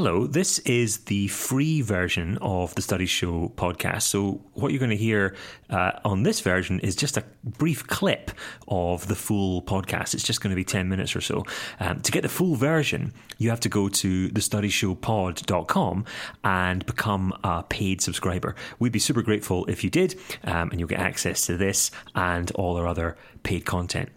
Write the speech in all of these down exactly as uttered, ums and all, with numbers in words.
Hello, this is the free version of the Studies Show podcast. So what you're going to hear uh, on this version is just a brief clip of the full podcast. It's just going to be ten minutes or so. Um, to get the full version, you have to go to the studies show pod dot com and become a paid subscriber. We'd be super grateful if you did, um, and you'll get access to this and all our other paid content.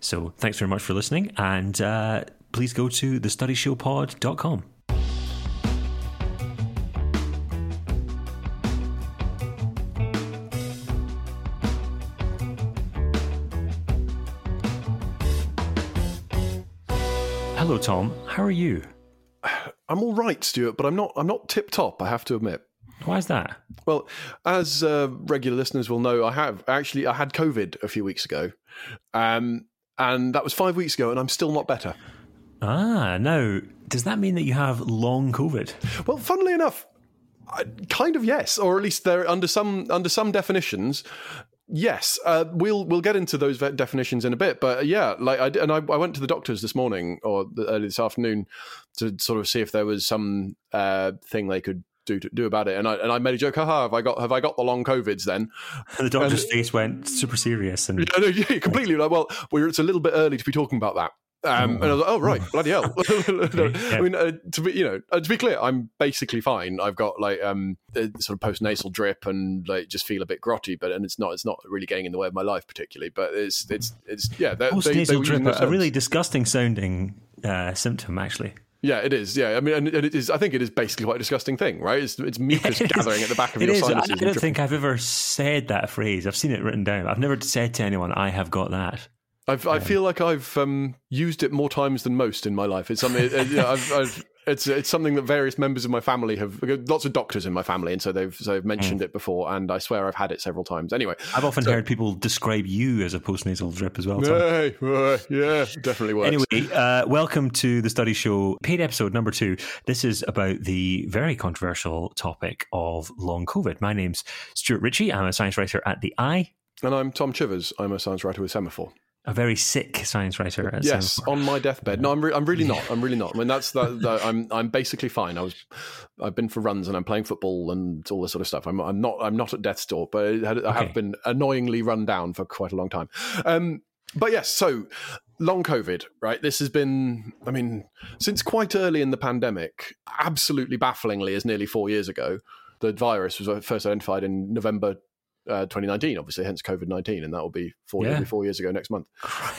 So thanks very much for listening, and uh, please go to the studies show pod dot com. Hello, Tom. How are you? I'm all right, Stuart, but I'm not. I'm not tip top, I have to admit. Why is that? Well, as uh, regular listeners will know, I have actually I had COVID a few weeks ago, um, and that was five weeks ago, and I'm still not better. Ah, now does that mean that you have long COVID? Well, funnily enough, I, kind of yes, or at least they're under some under some definitions. Yes, uh, we'll we'll get into those vet definitions in a bit, but yeah, like I and I, I went to the doctors this morning or the, early this afternoon to sort of see if there was some uh, thing they could do to, do about it, and I and I made a joke, haha, have I got have I got the long COVIDs then? And the doctor's and, face went super serious, and yeah, no, yeah, completely like, well, we're, it's a little bit early to be talking about that. Um, and I was like, oh, right, bloody hell. no, yeah. I mean, uh, to be, you know, uh, to be clear, I'm basically fine. I've got like um, a sort of post-nasal drip and like just feel a bit grotty, but and it's not it's not really getting in the way of my life particularly, but it's, it's, it's yeah. Post-nasal drip, a really disgusting sounding uh, symptom actually. Yeah, it is. Yeah, I mean, and it is. I think it is basically quite a disgusting thing, right? It's it's mucus yeah, it gathering is. at the back of it your is. sinuses. I don't think dripping. I've ever said that phrase. I've seen it written down. I've never said to anyone, I have got that. I've, I feel like I've um, used it more times than most in my life. It's something. It, yeah, I've, I've, it's it's something that various members of my family have. Lots of doctors in my family, and so they've so they've mentioned mm. it before. And I swear I've had it several times. Anyway, I've often so, heard people describe you as a postnasal drip as well. Hey, uh, yeah, definitely works. Anyway, uh, welcome to the Study Show, paid episode number two. This is about the very controversial topic of long COVID. My name's Stuart Ritchie. I'm a science writer at The I, and I'm Tom Chivers. I'm a science writer with Semaphore. A very sick science writer. At yes, Semaphore. On my deathbed. No, I'm, re- I'm really not. I'm really not. I mean, that's that. that I'm I'm basically fine. I was, I've been for runs and I'm playing football and all this sort of stuff. I'm I'm not I'm not at death's door, but I, I okay. have been annoyingly run down for quite a long time. Um, but yes, so long COVID, right? This has been, I mean, since quite early in the pandemic, absolutely bafflingly, as nearly four years ago, the virus was first identified in November. Uh, twenty nineteen, obviously, hence COVID nineteen, and that will be four, yeah. four years ago next month.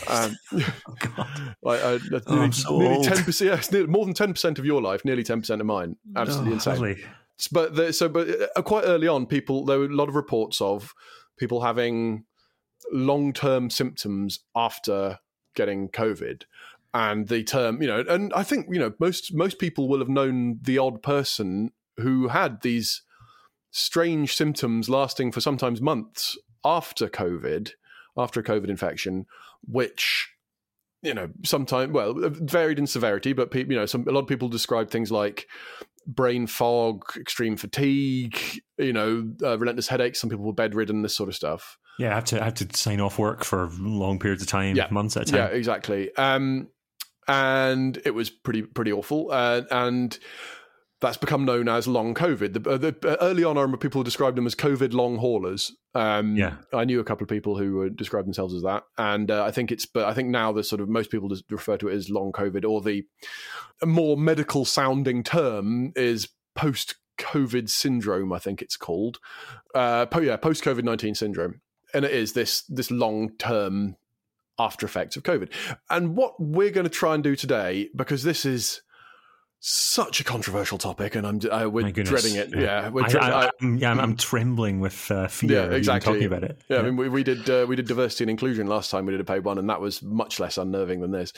Um, oh, God. Like, uh, oh, nearly, I'm so nearly old. ten percent, yeah, it's nearly, more than ten percent of your life, nearly ten percent of mine. Absolutely oh, insane. Hardly. But the, so, but quite early on, people there were a lot of reports of people having long-term symptoms after getting COVID. And the term, you know, and I think, you know, most most people will have known the odd person who had these strange symptoms lasting for sometimes months after COVID, after a COVID infection, which, you know, sometimes, well, varied in severity, but, pe- you know, some, a lot of people describe things like brain fog, extreme fatigue, you know, uh, relentless headaches. Some people were bedridden, this sort of stuff. Yeah, I have to, I have to sign off work for long periods of time, yeah. months at a time. Yeah, exactly. Um, and it was pretty, pretty awful. Uh, and... That's become known as long COVID. The, the, early on, I remember people described them as COVID long haulers. Um, yeah, I knew a couple of people who described themselves as that, and uh, I think it's. But I think now the sort of most people refer to it as long COVID, or the more medical sounding term is post COVID syndrome. I think it's called. Uh, po- yeah, post COVID nineteen syndrome, and it is this this long term after effects of COVID. And what we're going to try and do today, because this is. Such a controversial topic, and I'm I, we're dreading it. Yeah, yeah, we're tre- I, I, I'm, yeah I'm, I'm trembling with uh, fear. Yeah, exactly. Talking about it. Yeah, yeah. I mean, we, we did uh, we did diversity and inclusion last time. We did a paid one, and that was much less unnerving than this.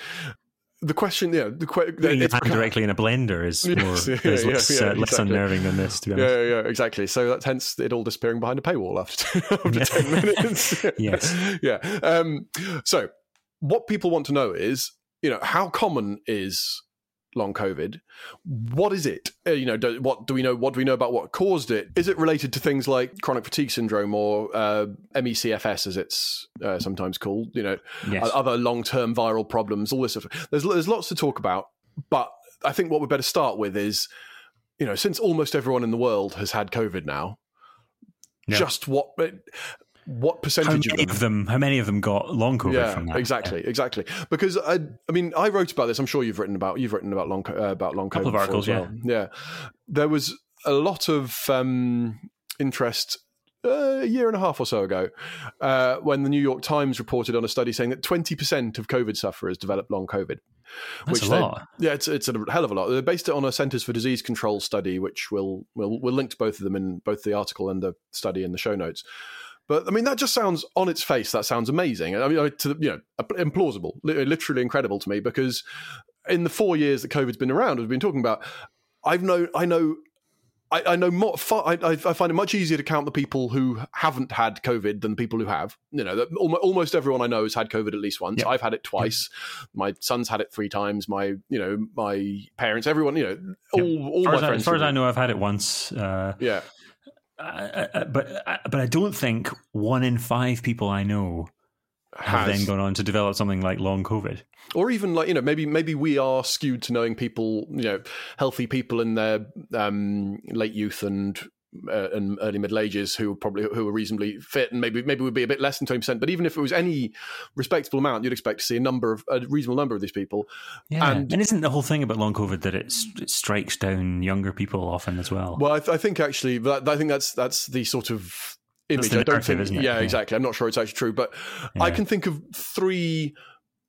The question, yeah, the que- putting it's, your hand directly in a blender is, more, yes, yeah, is yeah, less, yeah, uh, exactly. less unnerving than this. To be honest, yeah, yeah, exactly. So that's hence it all disappearing behind a paywall after after ten minutes. Yes, yeah. Um, so what people want to know is, you know, how common is long COVID? What is it? You know, do, what do we know? What do we know about what caused it? Is it related to things like chronic fatigue syndrome or uh, M E C F S, as it's uh, sometimes called? You know, yes. Other long-term viral problems. All this stuff. There's there's lots to talk about, but I think what we better start with is you know, since almost everyone in the world has had COVID now, yeah. just what what percentage how many of, them, of them? How many of them got long COVID yeah, from that? Exactly, yeah. exactly. Because I, I mean, I wrote about this. I'm sure you've written about you've written about long uh, about long COVID. A couple of articles, well. yeah, yeah. There was a lot of um, interest. Uh, a year and a half or so ago, uh, when the New York Times reported on a study saying that twenty percent of COVID sufferers developed long COVID. That's which a lot. Yeah, it's it's a hell of a lot. They based it on a Centers for Disease Control study, which we'll, we'll, we'll link to both of them in both the article and the study in the show notes. But, I mean, that just sounds, on its face, that sounds amazing. I mean, to, you know, implausible, literally incredible to me, because in the four years that COVID's been around, we've been talking about, I've known, I know... I, I know more, I, I find it much easier to count the people who haven't had COVID than the people who have. You know, that almost everyone I know has had COVID at least once. Yep. I've had it twice. Yep. My son's had it three times. My, you know, my parents, everyone, you know, all, yep. all my I, friends. As far as I know, I've had it once. Uh, yeah, I, I, but I, but I don't think one in five people I know have has. then gone on to develop something like long COVID. Or even like, you know, maybe maybe we are skewed to knowing people, you know, healthy people in their um, late youth and uh, and early middle ages who probably who are reasonably fit, and maybe maybe would be a bit less than twenty percent. But even if it was any respectable amount, you'd expect to see a number of a reasonable number of these people. Yeah, and, and isn't the whole thing about long COVID that it, it strikes down younger people often as well? Well, I, th- I think actually, that, I think that's that's the sort of image. I don't think, yeah, yeah, exactly. I'm not sure it's actually true, but yeah. I can think of three.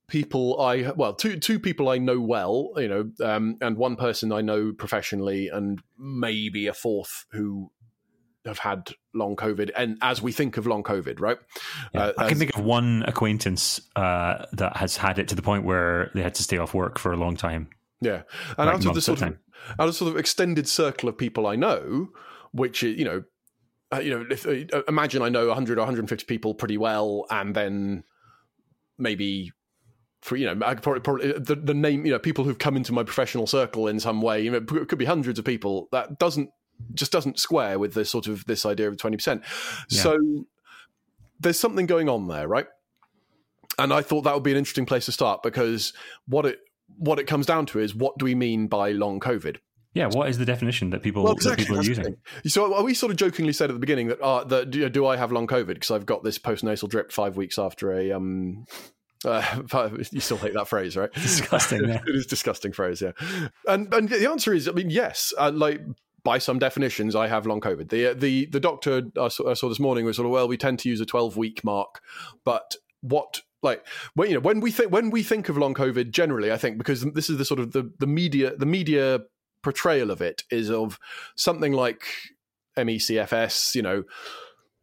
People I well two two people I know well, you know, um, and one person I know professionally, and maybe a fourth who have had long COVID. And as we think of long COVID, right? Yeah. Uh, I can as, think of one acquaintance uh, that has had it to the point where they had to stay off work for a long time. Yeah, and like out of the sort of, of out of sort of extended circle of people I know, which is, you know, uh, you know, if, uh, imagine I know one hundred or one hundred fifty people pretty well, and then maybe. For, you know, I could probably, probably the, the name, you know, people who've come into my professional circle in some way, you know, it could be hundreds of people. That doesn't just doesn't square with this sort of this idea of twenty percent. Yeah. So there's something going on there, right? And I thought that would be an interesting place to start, because what it what it comes down to is, what do we mean by long COVID? Yeah, what is the definition that people, well, exactly, that people are using? So we sort of jokingly said at the beginning that, uh, that do, do I have long COVID because I've got this postnatal drip five weeks after a... Um, Uh, you still hate that phrase, right? Disgusting. Yeah. It is a disgusting phrase, yeah. And and the answer is, I mean, yes. Uh, like by some definitions, I have long COVID. The the the doctor I saw, I saw this morning was sort of, well, we tend to use a twelve week mark, but what like when you know when we think when we think of long COVID generally, I think, because this is the sort of the the media the media portrayal of it is of something like M E C F S, you know.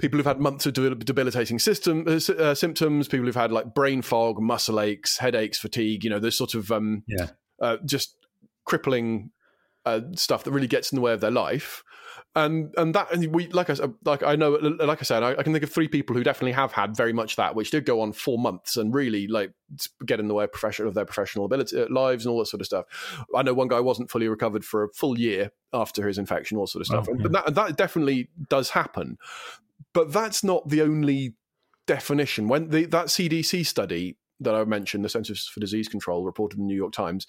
People who've had months of debilitating system uh, symptoms, people who've had like brain fog, muscle aches, headaches, fatigue, you know, this sort of um, yeah. uh, just crippling uh, stuff that really gets in the way of their life. And and that and we like I like I know like I said I, I can think of three people who definitely have had very much that, which did go on four months and really like get in the way of professional of their professional ability, lives and all that sort of stuff. I know one guy wasn't fully recovered for a full year after his infection, all sort of stuff. Oh, yeah. But that that definitely does happen. But that's not the only definition. When the, that C D C study that I mentioned, the Centers for Disease Control, reported in the New York Times,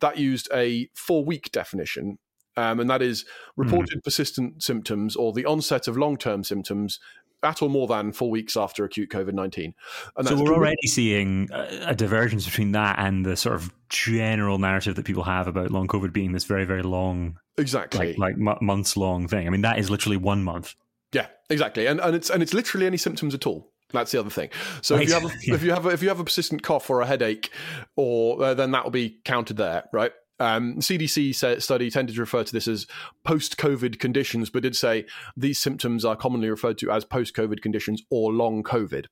that used a four-week definition, um, and that is reported mm. persistent symptoms or the onset of long-term symptoms at or more than four weeks after acute COVID nineteen. And so we're already really- seeing a divergence between that and the sort of general narrative that people have about long COVID being this very, very long, exactly like, like m- months-long thing. I mean, that is literally one month. Yeah, exactly, and and it's and it's literally any symptoms at all. That's the other thing. So right. if you have a, yeah. if you have a, if you have a persistent cough or a headache, or uh, then that will be counted there, right? Um, C D C study tended to refer to this as post-COVID conditions, but did say these symptoms are commonly referred to as post-COVID conditions or long COVID.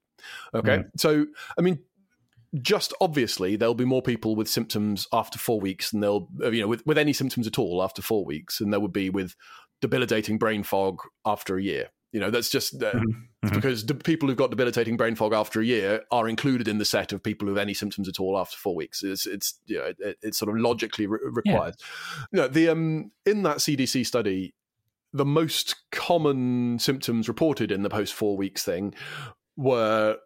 Okay, mm. so I mean, just obviously there'll be more people with symptoms after four weeks, than there'll you know with with any symptoms at all after four weeks, than there would be with debilitating brain fog after a year. You know, that's just uh, mm-hmm. because the people who've got debilitating brain fog after a year are included in the set of people who have any symptoms at all after four weeks. It's, it's you know, it, it's sort of logically re- required. Yeah. You know, the um, in that C D C study, the most common symptoms reported in the post four weeks thing were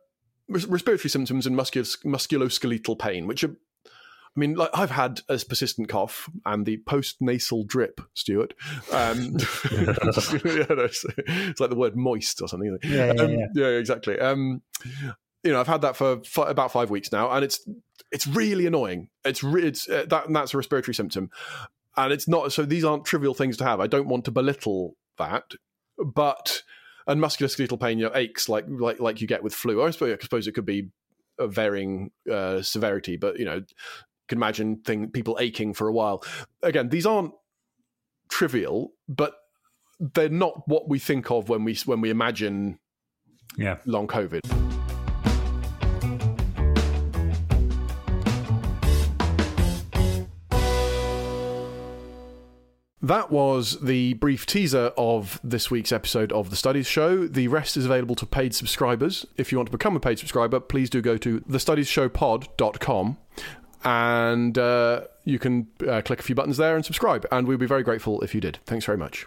res- respiratory symptoms and muscul- musculoskeletal pain, which are I mean, like, I've had a persistent cough and the post-nasal drip, Stuart. Um, it's like the word moist or something. Yeah, yeah, um, yeah. yeah exactly. Um, you know, I've had that for f- about five weeks now, and it's it's really annoying. It's, re- it's uh, that and that's a respiratory symptom, and it's not. So these aren't trivial things to have. I don't want to belittle that, but and musculoskeletal pain, you know, aches like like like you get with flu. I suppose, I suppose it could be of varying uh, severity, but you know. Can imagine thing people aching for a while. Again, these aren't trivial, but they're not what we think of when we when we imagine yeah. long COVID. That was the brief teaser of this week's episode of The Studies Show. The rest is available to paid subscribers. If you want to become a paid subscriber, please do go to the studies show pod dot com. And uh, you can uh, click a few buttons there and subscribe. And we'd be very grateful if you did. Thanks very much.